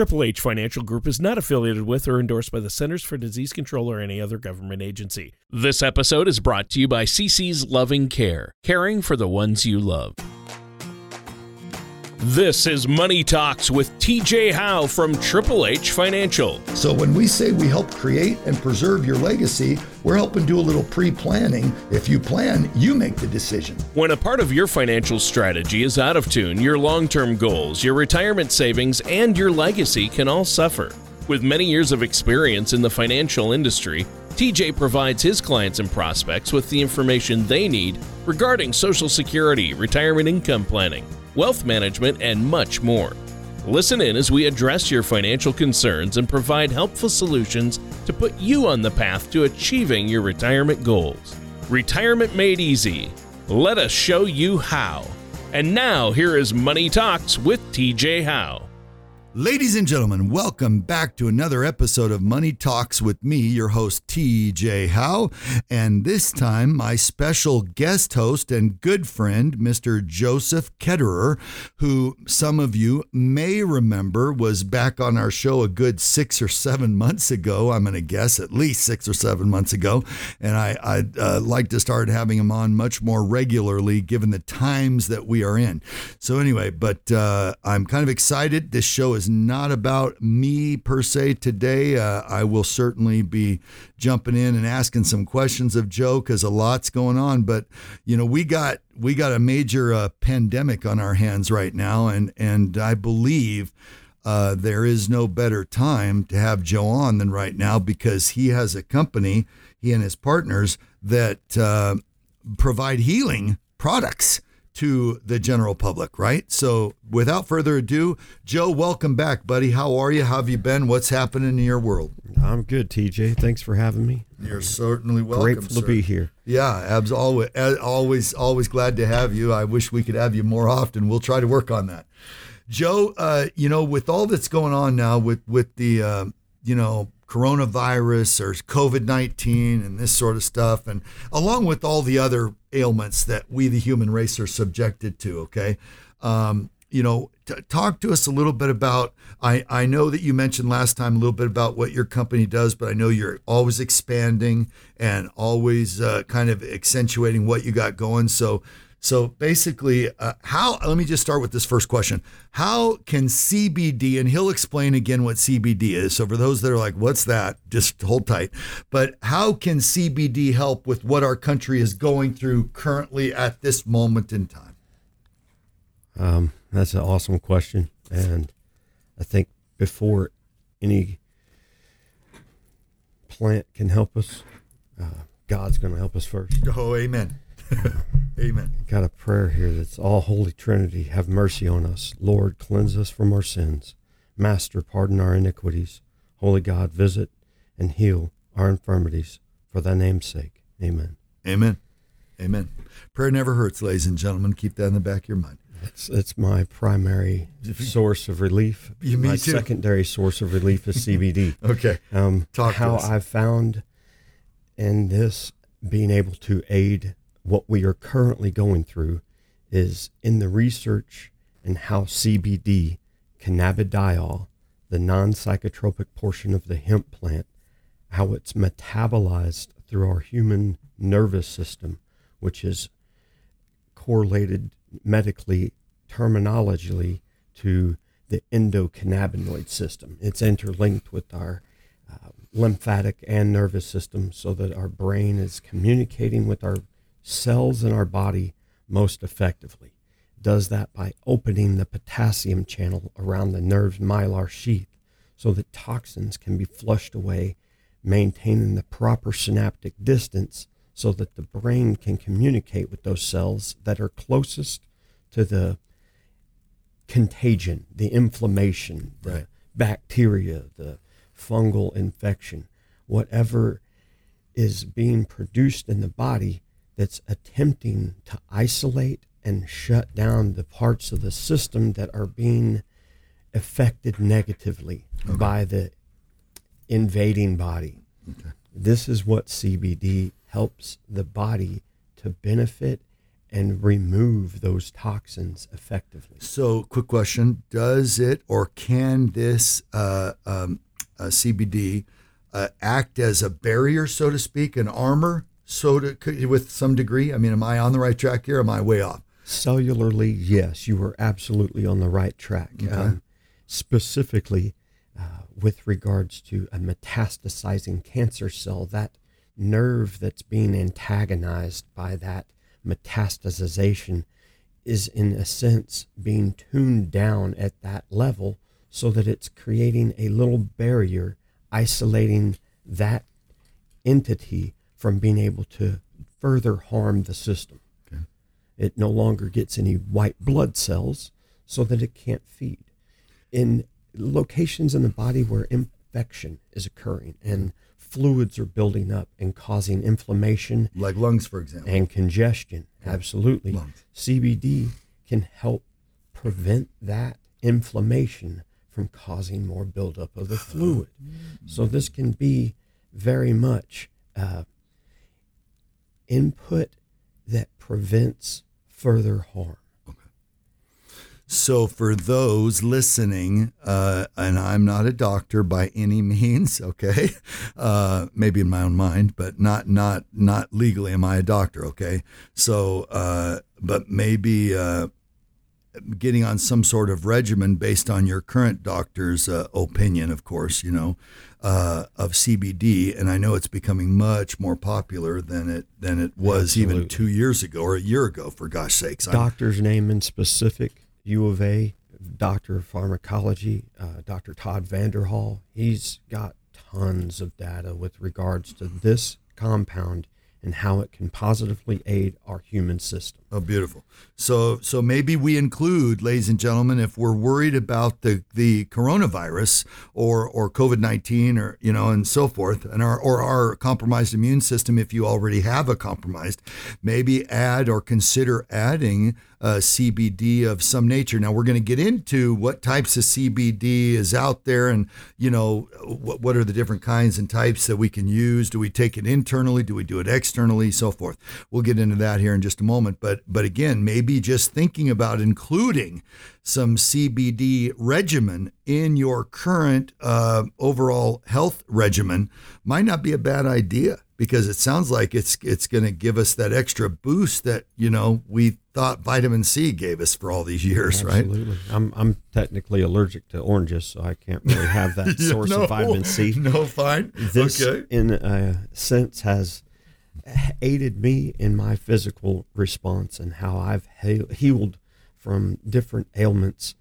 Triple H Financial Group is not affiliated with or endorsed by the Centers for Disease Control or any other government agency. This episode is brought to you by CC's Loving Care, caring for the ones you love. This is Money Talks with T.J. Howe from Triple H Financial. So when we say we help create and preserve your legacy, we're helping do a little pre-planning. If you plan, you make the decision. When a part of your financial strategy is out of tune, your long-term goals, your retirement savings, and your legacy can all suffer. With many years of experience in the financial industry, TJ provides his clients and prospects with the information they need regarding Social Security, retirement income planning, wealth management, and much more. Listen in as we address your financial concerns and provide helpful solutions to put you on the path to achieving your retirement goals. Retirement made easy. Let us show you how. And now, here is Money Talks with TJ Howe. Ladies and gentlemen, welcome back to another episode of Money Talks with me, your host, T.J. Howe, and this time my special guest host and good friend, Mr. Joseph Ketterer, who some of you may remember was back on our show a good 6 or 7 months ago. I'm going to guess at least 6 or 7 months ago, and I'd like to start having him on much more regularly given the times that we are in. So anyway, but I'm kind of excited. This show is not about me per se today. I will certainly be jumping in and asking some questions of Joe because a lot's going on. But you know, we got a major pandemic on our hands right now, and I believe there is no better time to have Joe on than right now because he has a company, he and his partners, that provide healing products to the general public, right? So without further ado, Joe, welcome back, buddy. How are you? How have you been? What's happening in your world? I'm good, TJ. Thanks for having me. You're certainly welcome. Grateful to be here. Yeah, always glad to have you. I wish we could have you more often. We'll try to work on that. Joe, you know, with all that's going on now with the, you know, coronavirus or COVID-19 and this sort of stuff, and along with all the other ailments that we, the human race, are subjected to. Okay. You know, talk to us a little bit about, I know that you mentioned last time a little bit about what your company does, but I know you're always expanding and always kind of accentuating what you got going. So basically, let me just start with this first question. How can CBD, and he'll explain again what CBD is. So for those that are like, what's that? Just hold tight. But how can CBD help with what our country is going through currently at this moment in time? That's an awesome question. And I think before any plant can help us, God's going to help us first. Oh, amen. Amen. Got a prayer here that's all Holy Trinity, have mercy on us. Lord, cleanse us from our sins. Master, pardon our iniquities. Holy God, visit and heal our infirmities for thy name's sake. Amen. Amen. Amen. Prayer never hurts, ladies and gentlemen. Keep that in the back of your mind. It's my primary source of relief. My secondary source of relief is CBD. Okay. Talk how to us. I've found in this being able to aid what we are currently going through is in the research and how CBD, cannabidiol, the non-psychotropic portion of the hemp plant, how it's metabolized through our human nervous system, which is correlated medically, terminologically, to the endocannabinoid system. It's interlinked with our lymphatic and nervous system so that our brain is communicating with our cells in our body most effectively. Does that by opening the potassium channel around the nerve's mylar sheath so that toxins can be flushed away, maintaining the proper synaptic distance so that the brain can communicate with those cells that are closest to the contagion, the inflammation, the bacteria, the fungal infection, whatever is being produced in the body that's attempting to isolate and shut down the parts of the system that are being affected negatively by the invading body. Okay. This is what CBD helps the body to benefit and remove those toxins effectively. So, quick question. Does it or can this CBD act as a barrier, so to speak, an armor, so to, with some degree? I mean, am I on the right track here? Or am I way off? Cellularly, yes, you were absolutely on the right track. Okay. Specifically, with regards to a metastasizing cancer cell, that nerve that's being antagonized by that metastasization is in a sense being tuned down at that level so that it's creating a little barrier, isolating that entity from being able to further harm the system. Okay. It no longer gets any white blood cells so that it can't feed. In locations in the body where infection is occurring and fluids are building up and causing inflammation. Like lungs, for example. And congestion, absolutely. Lungs. CBD can help prevent that inflammation from causing more buildup of the fluid. So this can be very much input that prevents further harm. So for those listening, and I'm not a doctor by any means, okay? Maybe in my own mind, but not legally am I a doctor, okay? So, but maybe getting on some sort of regimen based on your current doctor's opinion, of course, you know, of CBD. And I know it's becoming much more popular than it was even 2 years ago or a year ago, for gosh sakes. Doctor's name in specific. U of A, Doctor of Pharmacology, Dr. Todd Vanderhall. He's got tons of data with regards to this compound and how it can positively aid our human system. Oh, beautiful. So maybe we include, ladies and gentlemen, if we're worried about the coronavirus or COVID-19 or, you know, and so forth, and our compromised immune system, if you already have a compromised, maybe add or consider adding CBD of some nature. Now we're going to get into what types of CBD is out there, and you know what are the different kinds and types that we can use. Do we take it internally? Do we do it externally? So forth. We'll get into that here in just a moment. But again, maybe just thinking about including some CBD regimen in your current overall health regimen might not be a bad idea, because it sounds like it's going to give us that extra boost that, you know, we thought vitamin C gave us for all these years. Absolutely. Right? Absolutely. I'm technically allergic to oranges, so I can't really have that source of vitamin C. No, fine. This, okay, in a sense, has aided me in my physical response and how I've healed from different ailments,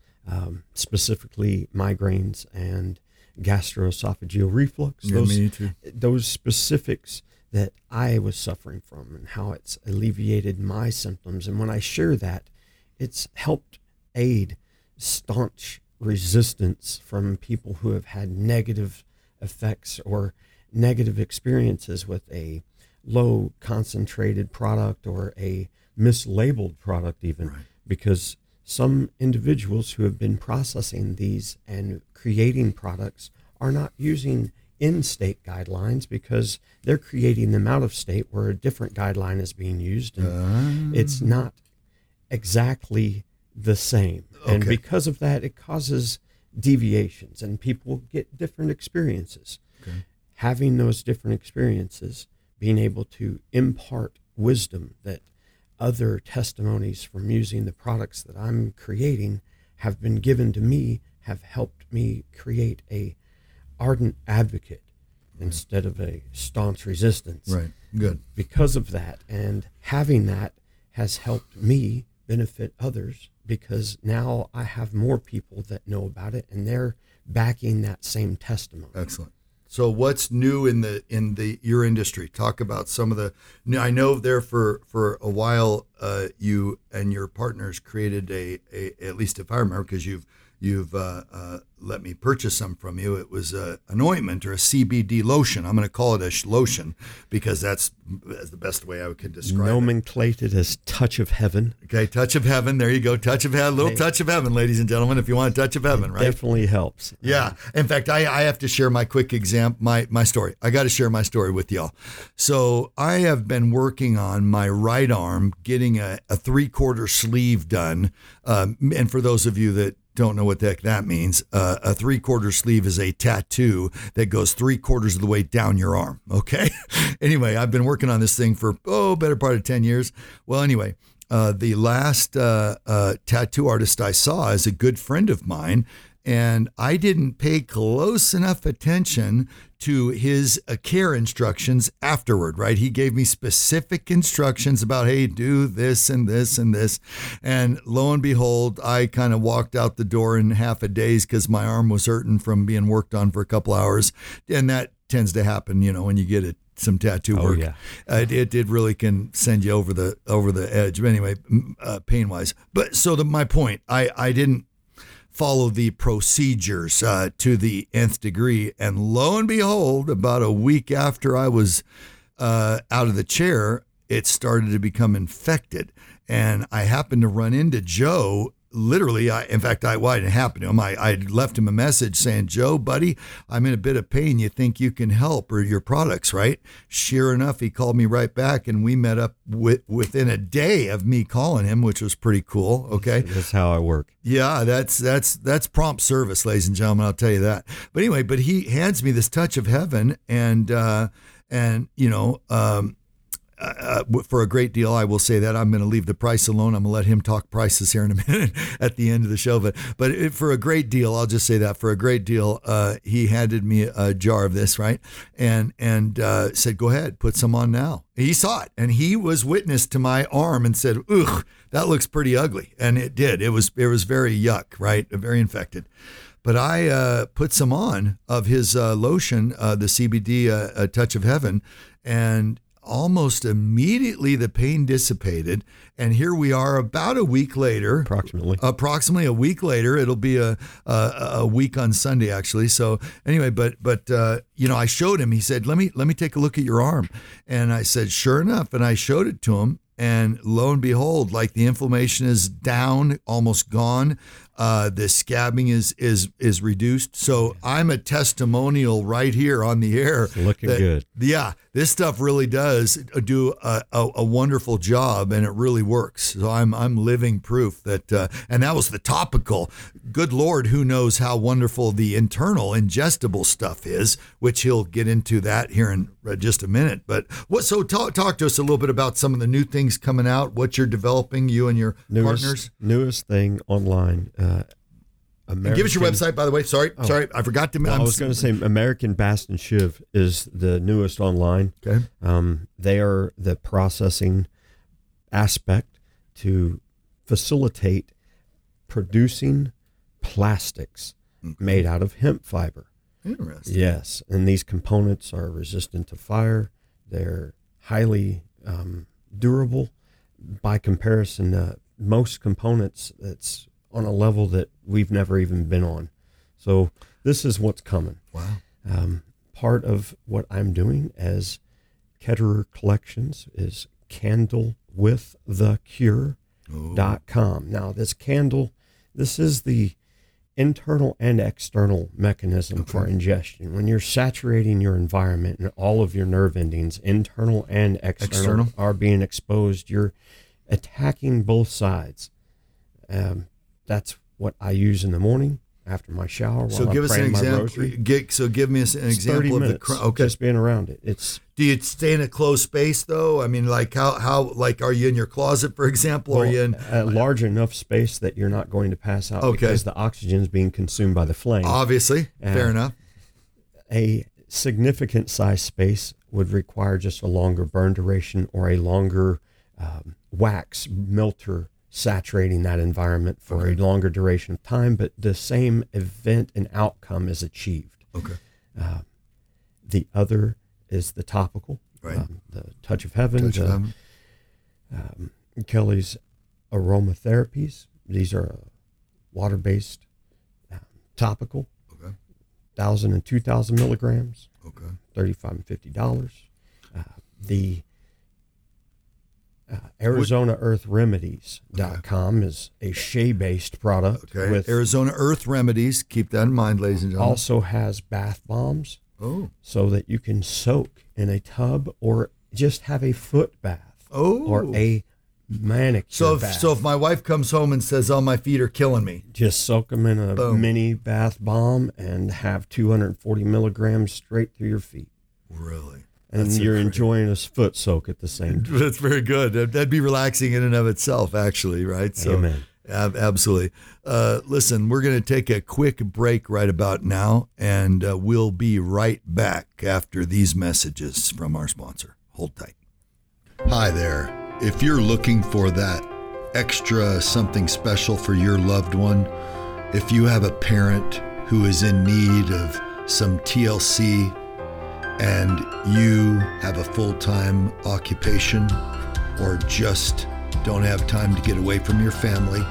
specifically migraines and gastroesophageal reflux. Yeah, those specifics that I was suffering from and how it's alleviated my symptoms. And when I share that, it's helped aid staunch resistance from people who have had negative effects or negative experiences with a low concentrated product or a mislabeled product even. Right. Because some individuals who have been processing these and creating products are not using in-state guidelines because they're creating them out of state where a different guideline is being used, and it's not exactly the same. Okay. And because of that, it causes deviations and people get different experiences. Okay. Having those different experiences, being able to impart wisdom that other testimonies from using the products that I'm creating have been given to me, have helped me create a ardent advocate instead of a staunch resistance. Right. Good. Because of that, and having that has helped me benefit others, because now I have more people that know about it and they're backing that same testimony. Excellent. So what's new in your industry? Talk about some of the new. I know there for a while you and your partners created a at least if I remember, because you've you've let me purchase some from you. It was an ointment or a CBD lotion. I'm going to call it a lotion because that's the best way I could describe it. Nomenclated as Touch of Heaven. Okay, Touch of Heaven. There you go. Touch of Heaven. Little Touch of Heaven, ladies and gentlemen, if you want a Touch of Heaven, right? Definitely helps. Yeah. In fact, I have to share my quick example, my story. I got to share my story with y'all. So I have been working on my right arm, getting a 3/4 sleeve done. And for those of you that don't know what the heck that means, a 3/4 sleeve is a tattoo that goes 3/4 of the way down your arm. Okay. Anyway, I've been working on this thing for, better part of 10 years. Well, anyway, the last tattoo artist I saw is a good friend of mine, and I didn't pay close enough attention to his care instructions afterward, right? He gave me specific instructions about, hey, do this and this and this. And lo and behold, I kind of walked out the door in half a daze because my arm was hurting from being worked on for a couple hours. And that tends to happen, when you get some tattoo work. Oh, yeah. It really can send you over the edge. But anyway, pain wise. But so my point, I didn't follow the procedures to the nth degree. And lo and behold, about a week after I was out of the chair, it started to become infected. And I happened to run into Joe. Literally, I didn't happen to him. I left him a message saying, Joe, buddy, I'm in a bit of pain. You think you can help or your products, right? Sure enough, he called me right back, and we met up within a day of me calling him, which was pretty cool. Okay, that's how I work. Yeah, that's prompt service, ladies and gentlemen. I'll tell you that. But anyway, he hands me this Touch of Heaven, and for a great deal, I will say that. I'm going to leave the price alone. I'm going to let him talk prices here in a minute at the end of the show. But for a great deal, I'll just say that for a great deal, he handed me a jar of this, right? And said, go ahead, put some on now. He saw it, and he was witness to my arm and said, ugh, that looks pretty ugly. And it did. It was very yuck, right? Very infected. But I put some on of his lotion, the CBD A Touch of Heaven, and almost immediately the pain dissipated, and here we are about a week later. Approximately a week later. It'll be a week on Sunday, actually. So anyway, but I showed him. He said, "Let me take a look at your arm," and I said, "Sure enough." And I showed it to him, and lo and behold, like the inflammation is down, almost gone. The scabbing is reduced. So I'm a testimonial right here on the air. It's looking good. Yeah, this stuff really does do a wonderful job, and it really works. So I'm living proof that, and that was the topical. Good Lord, who knows how wonderful the internal ingestible stuff is, which he'll get into that here in just a minute. But talk to us a little bit about some of the new things coming out, what you're developing, you and your partners. Newest thing online. Give us your website, by the way. Sorry, I forgot to mention. I was going to say American Bast and Shiv is the newest online. Okay. They are the processing aspect to facilitate producing plastics made out of hemp fiber. Interesting. Yes, and these components are resistant to fire. They're highly durable. By comparison, most components, that's on a level that we've never even been on. So this is what's coming. Wow. Part of what I'm doing as Ketterer Collections is candlewiththecure.com. Now this candle, this is the internal and external mechanism for ingestion. When you're saturating your environment and all of your nerve endings, internal and external. Are being exposed, you're attacking both sides. That's what I use in the morning after my shower. While give me an example of the crime. Okay. Just being around it. Do you stay in a closed space though? I mean, like how like, are you in your closet, for example? Or are you in a large enough space that you're not going to pass out because the oxygen is being consumed by the flame? Obviously. Fair enough. A significant size space would require just a longer burn duration or a longer wax melter saturating that environment for a longer duration of time, but the same event and outcome is achieved. Okay. The other is the topical, right? The Touch of Heaven, Kelly's aromatherapies. These are water-based topical, okay, 1,000 and 2,000 milligrams, okay, $35 and $50. The ArizonaEarthRemedies.com is a shea-based product. Okay, with Arizona Earth Remedies. Keep that in mind, ladies and gentlemen. Also has bath bombs, so that you can soak in a tub or just have a foot bath or a manicure bath. So if my wife comes home and says, oh, my feet are killing me. Just soak them in a mini bath bomb and have 240 milligrams straight through your feet. Really? And that's you're enjoying a foot soak at the same time. That's very good. That'd be relaxing in and of itself, actually, right? So, amen. Absolutely. Listen, we're going to take a quick break right about now, and we'll be right back after these messages from our sponsor. Hold tight. Hi there. If you're looking for that extra something special for your loved one, if you have a parent who is in need of some TLC, and you have a full-time occupation or just don't have time to get away from your family,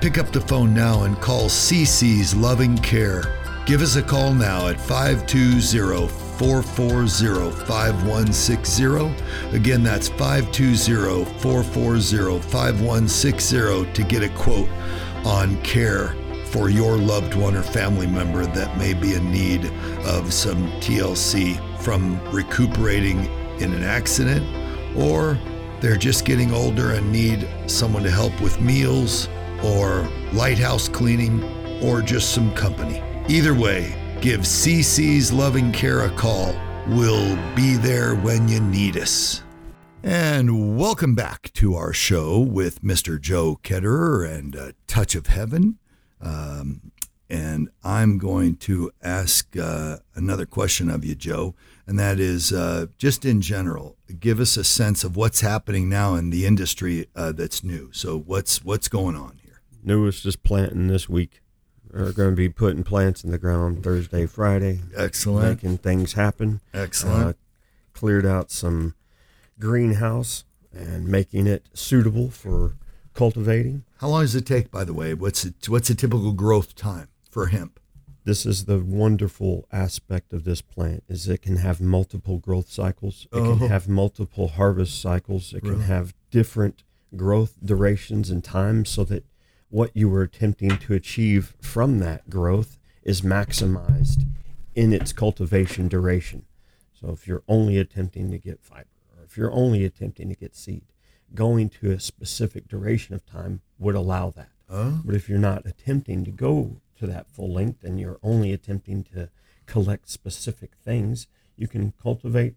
pick up the phone now and call CC's Loving Care. Give us a call now at 520-440-5160. Again, that's 520-440-5160 to get a quote on care for your loved one or family member that may be in need of some TLC from recuperating in an accident, or they're just getting older and need someone to help with meals or lighthouse cleaning or just some company. Either way, give CC's Loving Care a call. We'll be there when you need us. And welcome back to our show with Mr. Joe Ketterer and A Touch of Heaven. And I'm going to ask another question of you, Joe, and that is just in general, give us a sense of what's happening now in the industry that's new. So what's going on here? Newest is planting this week. We're going to be putting plants in the ground Thursday, Friday. Excellent. Making things happen. Excellent. Cleared out some greenhouse and making it suitable for cultivating. How long does it take, by the way? What's a typical growth time for hemp? This is the wonderful aspect of this plant is it can have multiple growth cycles. It can have multiple harvest cycles. It can have different growth durations and times so that what you were attempting to achieve from that growth is maximized in its cultivation duration. So if you're only attempting to get fiber or if you're only attempting to get seed, going to a specific duration of time would allow that. But if you're not attempting to go to that full length and you're only attempting to collect specific things, you can cultivate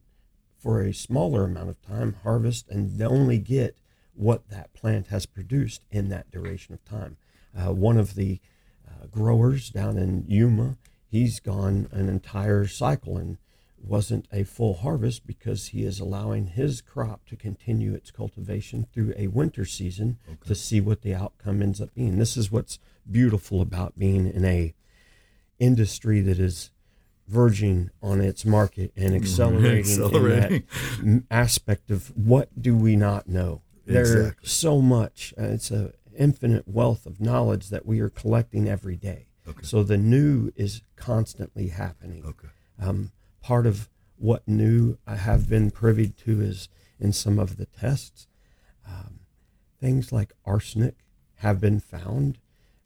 for a smaller amount of time, harvest, and only get what that plant has produced in that duration of time. One of the growers down in Yuma, he's gone an entire cycle and wasn't a full harvest because he is allowing his crop to continue its cultivation through a winter season to see what the outcome ends up being. This is what's beautiful about being in a industry that is verging on its market and accelerating. In that aspect of what do we not know. There's so much. It's an infinite wealth of knowledge that we are collecting every day. So the new is constantly happening. Part of what new I have been privy to is in some of the tests, things like arsenic have been found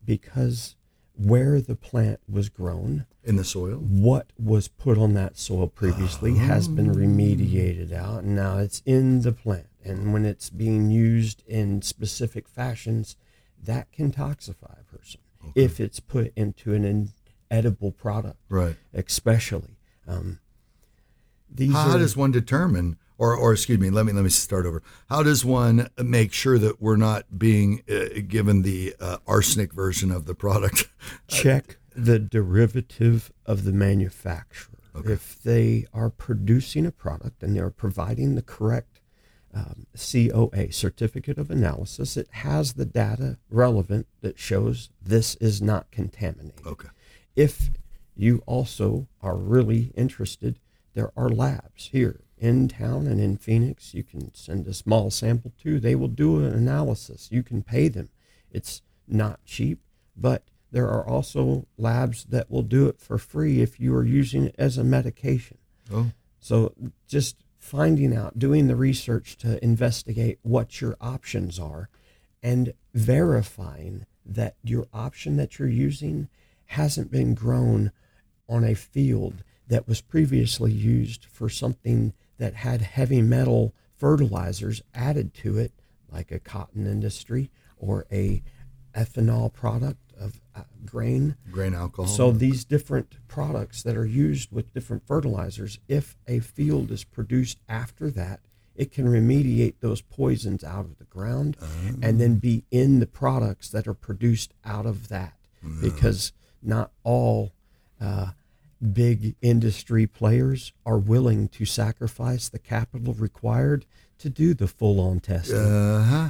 because where the plant was grown in the soil, what was put on that soil previously has been remediated out, and now it's in the plant. And when it's being used in specific fashions, that can toxify a person if it's put into an edible product, especially. How does one determine, or excuse me, let me start over. How does one make sure that we're not being given the arsenic version of the product? Check the derivative of the manufacturer. If they are producing a product and they're providing the correct COA, Certificate of Analysis, it has the data relevant that shows this is not contaminated. If you also are really interested, there are labs here in town and in Phoenix. You can send a small sample to. They will do an analysis. You can pay them. It's not cheap, but There are also labs that will do it for free if you are using it as a medication. Oh. So just finding out, doing the research to investigate what your options are and verifying that your option that you're using hasn't been grown on a field that was previously used for something that had heavy metal fertilizers added to it, like a cotton industry or a ethanol product of grain alcohol. So these different products that are used with different fertilizers, if a field is produced after that, it can remediate those poisons out of the ground and then be in the products that are produced out of that, because not all big industry players are willing to sacrifice the capital required to do the full-on testing.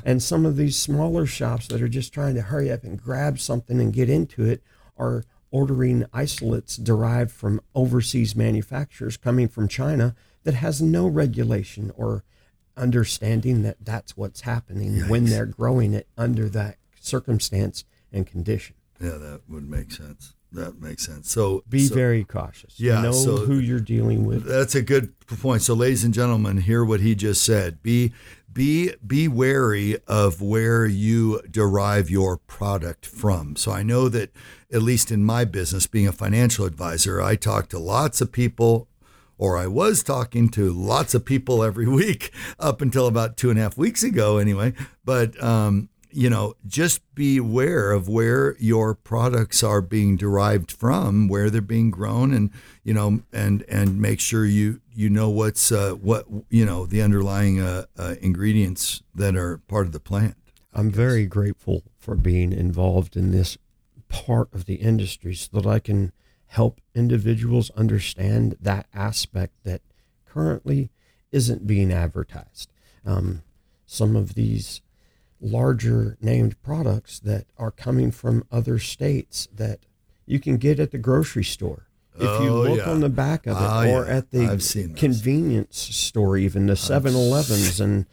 And some of these smaller shops that are just trying to hurry up and grab something and get into it are ordering isolates derived from overseas manufacturers coming from China that has no regulation or understanding that that's what's happening when they're growing it under that circumstance and condition. Yeah, that would make sense. That makes sense. So be very cautious. Yeah, know who you're dealing with. That's a good point. So, ladies and gentlemen, hear what he just said. Be wary of where you derive your product from. So I know that, at least in my business, being a financial advisor, I talk to lots of people, or I was talking to lots of people every week up until about 2.5 weeks ago anyway. But, you know, just beware of where your products are being derived from, where they're being grown, and, you know, and make sure you know what's, the underlying ingredients that are part of the plant. I'm very grateful for being involved in this part of the industry so that I can help individuals understand that aspect that currently isn't being advertised. Some of these larger named products that are coming from other states that you can get at the grocery store. If you look on the back of it or at the convenience store, even the 7-Elevens, and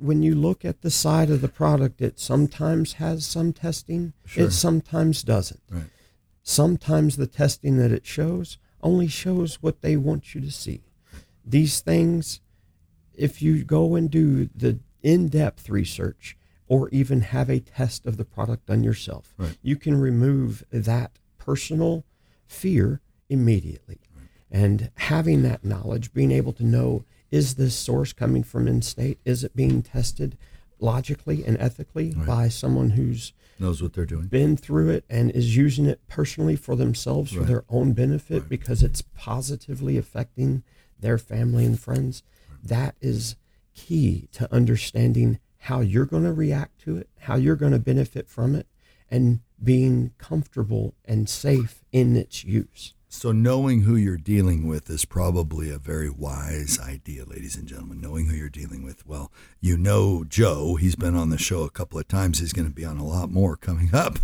when you look at the side of the product, it sometimes has some testing. It sometimes doesn't. Right. Sometimes the testing that it shows only shows what they want you to see. These things, if you go and do the in-depth research or even have a test of the product on yourself, you can remove that personal fear immediately. And having that knowledge, being able to know, is this source coming from in-state? Is it being tested logically and ethically by someone who's knows what they're doing, been through it, and is using it personally for themselves for their own benefit because it's positively affecting their family and friends? That is key to understanding how you're going to react to it, how you're going to benefit from it, and being comfortable and safe in its use. So knowing who you're dealing with is probably a very wise idea, ladies and gentlemen, knowing who you're dealing with. Well, you know, Joe, he's been on the show a couple of times. He's going to be on a lot more coming up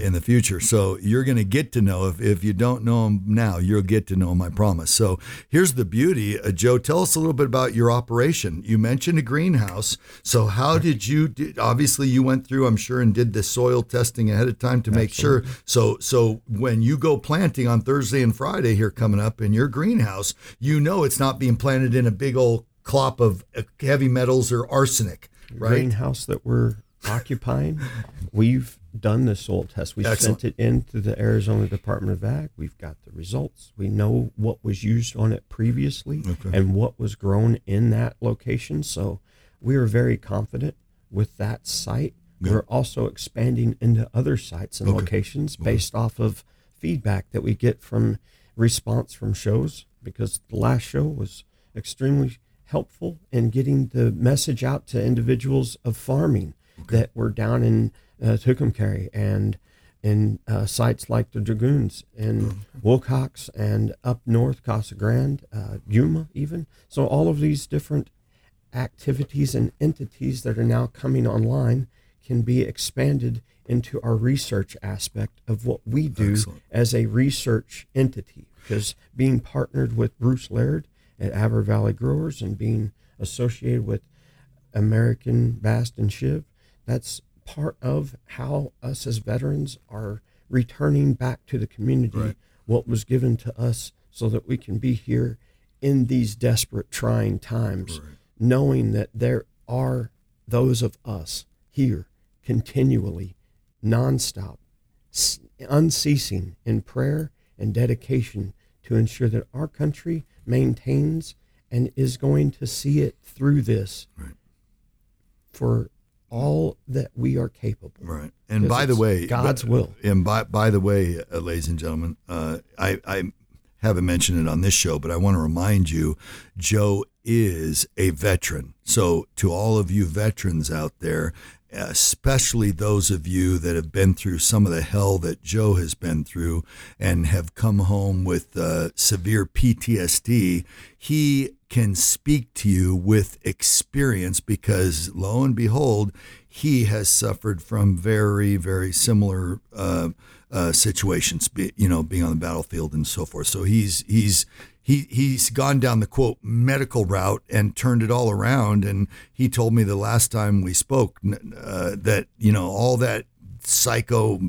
in the future. So you're going to get to know, if you don't know him now, you'll get to know him, I promise. So here's the beauty. Joe, tell us a little bit about your operation. You mentioned a greenhouse. So how did you, obviously you went through, I'm sure, and did the soil testing ahead of time to make sure. So when you go planting on Thursday and Friday here coming up in your greenhouse, you know it's not being planted in a big old clop of heavy metals or arsenic, right? The greenhouse that we're occupying, we've done the soil test. We sent it in to the Arizona Department of Ag. We've got the results. We know what was used on it previously and what was grown in that location. So we are very confident with that site. Good. We're also expanding into other sites and locations based off of feedback that we get from response from shows, because the last show was extremely helpful in getting the message out to individuals of farming that were down in Tucumcari and in sites like the Dragoons and Wilcox and up north, Casa Grande, Yuma even. So all of these different activities and entities that are now coming online can be expanded into our research aspect of what we do as a research entity. Because being partnered with Bruce Laird at Aber Valley Growers and being associated with American Bast and Shiv, that's part of how us as veterans are returning back to the community right. what was given to us so that we can be here in these desperate, trying times, right. knowing that there are those of us here continually, nonstop, unceasing in prayer and dedication to ensure that our country maintains and is going to see it through this right. for all that we are capable. Right. And by the way, God's will. And by the way, ladies and gentlemen, I haven't mentioned it on this show, but I want to remind you, Joe is a veteran. So to all of you veterans out there, especially those of you that have been through some of the hell that Joe has been through and have come home with severe PTSD, he can speak to you with experience because lo and behold, he has suffered from very, very similar situations, you know, being on the battlefield and so forth. So he's gone down the quote medical route and turned it all around. And he told me the last time we spoke that, you know, all that psycho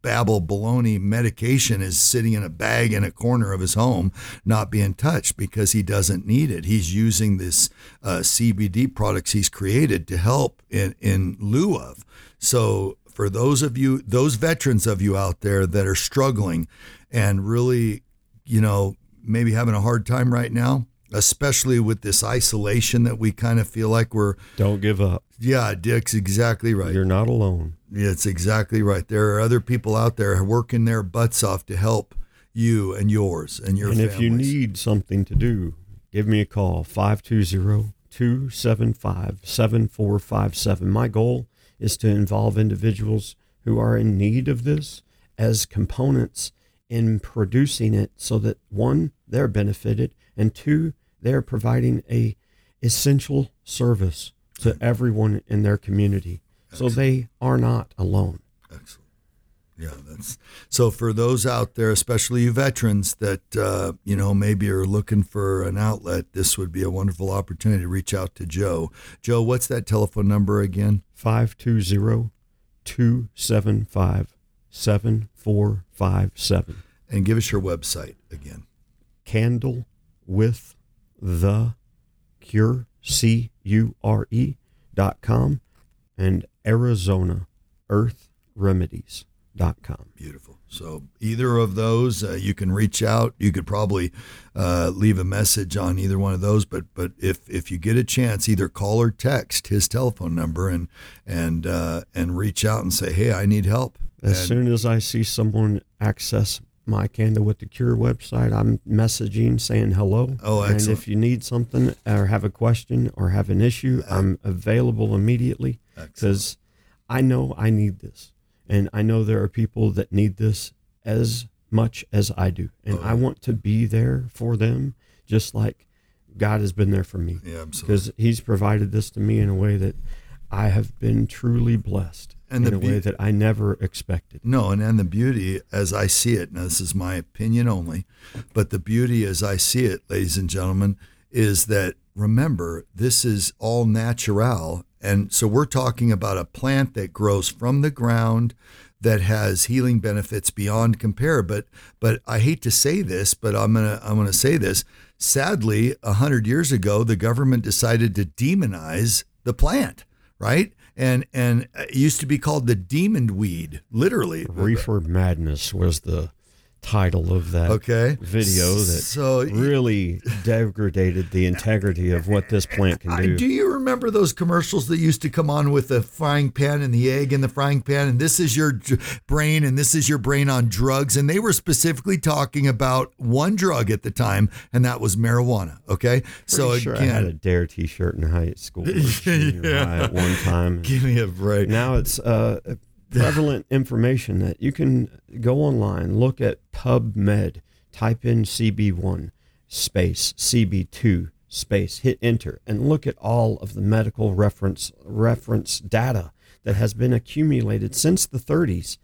babble baloney medication is sitting in a bag in a corner of his home, not being touched because he doesn't need it. He's using this CBD products he's created to help in lieu of. So for those of you, those veterans of you out there that are struggling and really, you know, maybe having a hard time right now, especially with this isolation that we kind of feel like we're... Don't give up. Yeah, Dick's exactly right. You're not alone. Yeah, it's exactly right. There are other people out there working their butts off to help you and yours and your families. And if you need something to do, give me a call, 520-275-7457. My goal is to involve individuals who are in need of this as components in producing it so that one, they're benefited, and two, they're providing a essential service to everyone in their community. Excellent. So they are not alone. Excellent. Yeah, that's so for those out there, especially you veterans that, you know, maybe are looking for an outlet, this would be a wonderful opportunity to reach out to Joe. Joe, what's that telephone number again? 520-275-7457. And give us your website again. candlewiththecure.com and ArizonaEarthRemedies.com. Beautiful. So either of those, you can reach out. You could probably leave a message on either one of those. But if you get a chance, either call or text his telephone number and reach out and say, hey, I need help. As soon as I see someone access my Candle with the Cure website, I'm messaging saying hello. Oh, excellent. And if you need something or have a question or have an issue, I'm available immediately because I know I need this. And I know there are people that need this as much as I do. And I want to be there for them just like God has been there for me. Yeah, absolutely. Because he's provided this to me in a way that I have been truly blessed. And in a way that I never expected. No, and the beauty as I see it, now this is my opinion only, but the beauty as I see it, ladies and gentlemen, is that, remember, this is all natural. And so we're talking about a plant that grows from the ground that has healing benefits beyond compare. But I hate to say this, but I'm gonna say this. Sadly, 100 years ago, the government decided to demonize the plant, right? And it used to be called the demon weed, literally. Reefer Madness was the title of that video that really degraded the integrity of what this plant can do. Do you remember those commercials that used to come on with the frying pan and the egg in the frying pan? And this is your brain and this is your brain on drugs. And they were specifically talking about one drug at the time, and that was marijuana. Okay. I had a DARE t-shirt in high school at one time. Give me a break. Now it's prevalent information that you can go online, look at PubMed, type in CB1 space, CB2 space, hit enter, and look at all of the medical reference data that has been accumulated since the 30s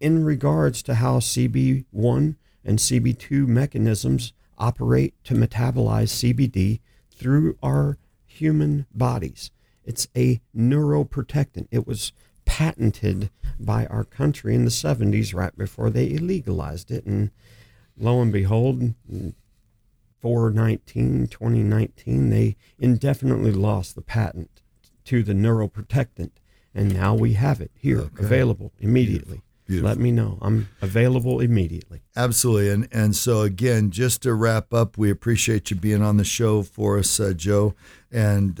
in regards to how CB1 and CB2 mechanisms operate to metabolize CBD through our human bodies. It's a neuroprotectant. It was patented by our country in the 70s right before they illegalized it. And lo and behold, 2019, they indefinitely lost the patent to the neuroprotectant. And now we have it here, available immediately. Beautiful. Let me know. I'm available immediately. Absolutely. And so, again, just to wrap up, we appreciate you being on the show for us, Joe. And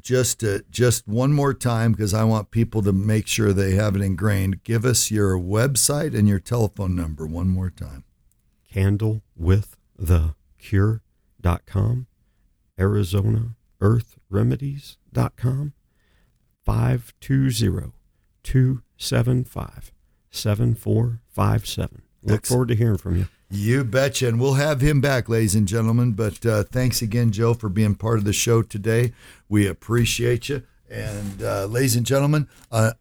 just one more time, because I want people to make sure they have it ingrained, give us your website and your telephone number one more time. Candlewiththecure.com, ArizonaEarthRemedies.com, 520-275-7457. Look forward to hearing from you. You betcha. And we'll have him back, ladies and gentlemen. But thanks again, Joe, for being part of the show today. We appreciate you. And ladies and gentlemen,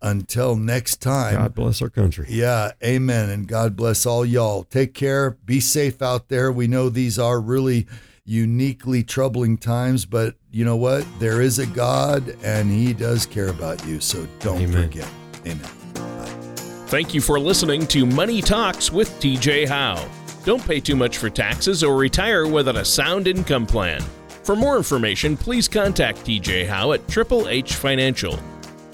until next time. God bless our country. Yeah, amen. And God bless all y'all. Take care. Be safe out there. We know these are really uniquely troubling times, but you know what? There is a God, and he does care about you. So don't forget. Amen. Thank you for listening to Money Talks with T.J. Howe. Don't pay too much for taxes or retire without a sound income plan. For more information, please contact T.J. Howe at Triple H Financial.